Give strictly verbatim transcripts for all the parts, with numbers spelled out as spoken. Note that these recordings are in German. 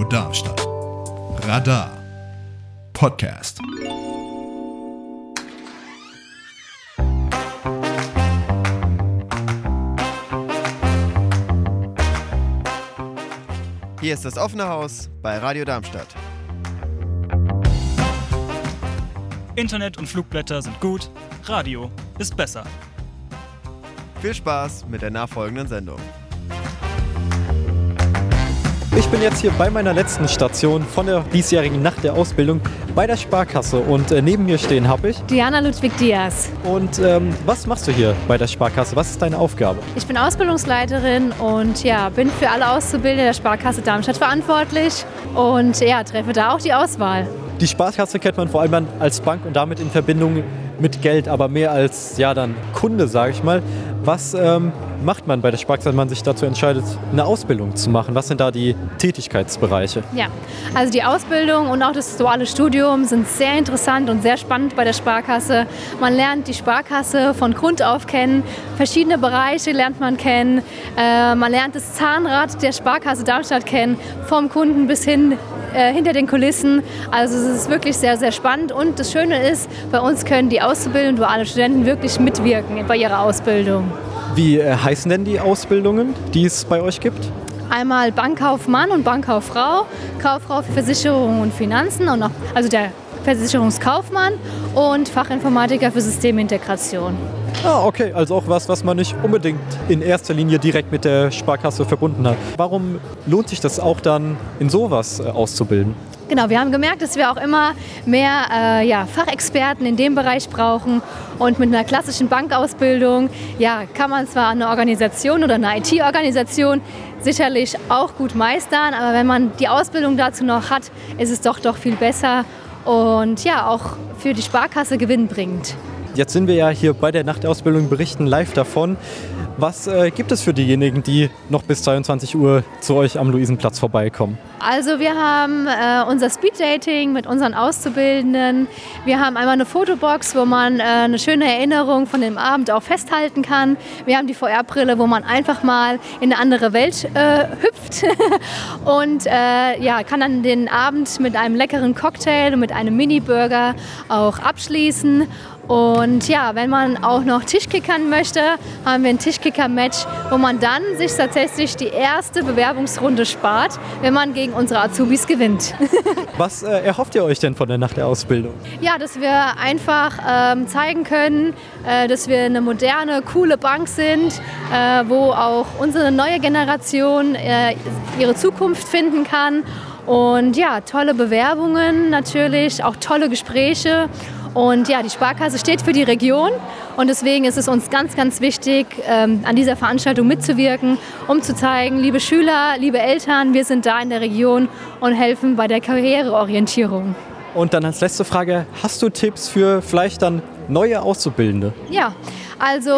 Radio Darmstadt. Radar Podcast. Hier ist das offene Haus bei Radio Darmstadt. Internet und Flugblätter sind gut, Radio ist besser. Viel Spaß mit der nachfolgenden Sendung. Ich bin jetzt hier bei meiner letzten Station von der diesjährigen Nacht der Ausbildung bei der Sparkasse und äh, neben mir stehen habe ich Diana Ludwig-Dias. Und ähm, was machst du hier bei der Sparkasse? Was ist deine Aufgabe? Ich bin Ausbildungsleiterin und ja, bin für alle Auszubildenden der Sparkasse Darmstadt verantwortlich und ja, treffe da auch die Auswahl. Die Sparkasse kennt man vor allem als Bank und damit in Verbindung mit Geld, aber mehr als ja dann Kunde, sage ich mal. Was ähm, macht man bei der Sparkasse, wenn man sich dazu entscheidet, eine Ausbildung zu machen? Was sind da die Tätigkeitsbereiche? Ja, also die Ausbildung und auch das duale Studium sind sehr interessant und sehr spannend bei der Sparkasse. Man lernt die Sparkasse von Grund auf kennen, verschiedene Bereiche lernt man kennen. Äh, man lernt das Zahnrad der Sparkasse Darmstadt kennen, vom Kunden bis hin äh, hinter den Kulissen. Also es ist wirklich sehr, sehr spannend und das Schöne ist, bei uns können die Auszubildenden, duale Studenten wirklich mitwirken bei ihrer Ausbildung. Wie heißen denn die Ausbildungen, die es bei euch gibt? Einmal Bankkaufmann und Bankkauffrau, Kauffrau für Versicherungen und Finanzen, und noch, also der Versicherungskaufmann und Fachinformatiker für Systemintegration. Ah, okay, also auch was, was man nicht unbedingt in erster Linie direkt mit der Sparkasse verbunden hat. Warum lohnt sich das auch dann, in sowas auszubilden? Genau, wir haben gemerkt, dass wir auch immer mehr äh, ja, Fachexperten in dem Bereich brauchen. Und mit einer klassischen Bankausbildung ja, kann man zwar eine Organisation oder eine I T-Organisation sicherlich auch gut meistern, aber wenn man die Ausbildung dazu noch hat, ist es doch, doch viel besser und ja, auch für die Sparkasse gewinnbringend. Jetzt sind wir ja hier bei der Nachtausbildung, berichten live davon. Was äh, gibt es für diejenigen, die noch bis zweiundzwanzig Uhr zu euch am Luisenplatz vorbeikommen? Also wir haben äh, unser Speed-Dating mit unseren Auszubildenden. Wir haben einmal eine Fotobox, wo man äh, eine schöne Erinnerung von dem Abend auch festhalten kann. Wir haben die V R-Brille, wo man einfach mal in eine andere Welt äh, hüpft und äh, ja, kann dann den Abend mit einem leckeren Cocktail und mit einem Mini-Burger auch abschließen. Und ja, wenn man auch noch Tischkickern möchte, haben wir ein Tischkicker-Match, wo man dann sich tatsächlich die erste Bewerbungsrunde spart, wenn man gegen unsere Azubis gewinnt. Was äh, erhofft ihr euch denn von der Nacht der Ausbildung? Ja, dass wir einfach ähm, zeigen können, äh, dass wir eine moderne, coole Bank sind, äh, wo auch unsere neue Generation äh, ihre Zukunft finden kann. Und ja, tolle Bewerbungen natürlich, auch tolle Gespräche. Und ja, die Sparkasse steht für die Region und deswegen ist es uns ganz, ganz wichtig, ähm, an dieser Veranstaltung mitzuwirken, um zu zeigen, liebe Schüler, liebe Eltern, wir sind da in der Region und helfen bei der Karriereorientierung. Und dann als letzte Frage, hast du Tipps für vielleicht dann neue Auszubildende? Ja, also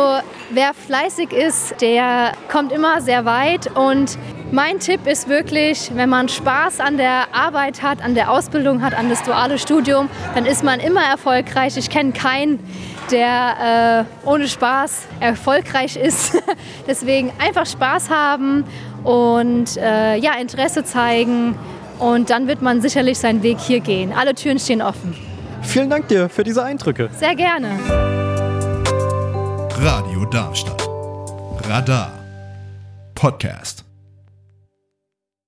wer fleißig ist, der kommt immer sehr weit und mein Tipp ist wirklich, wenn man Spaß an der Arbeit hat, an der Ausbildung hat, an das duale Studium, dann ist man immer erfolgreich. Ich kenne keinen, der äh, ohne Spaß erfolgreich ist. Deswegen einfach Spaß haben und äh, ja, Interesse zeigen und dann wird man sicherlich seinen Weg hier gehen. Alle Türen stehen offen. Vielen Dank dir für diese Eindrücke. Sehr gerne. Radio Darmstadt. Radar Podcast.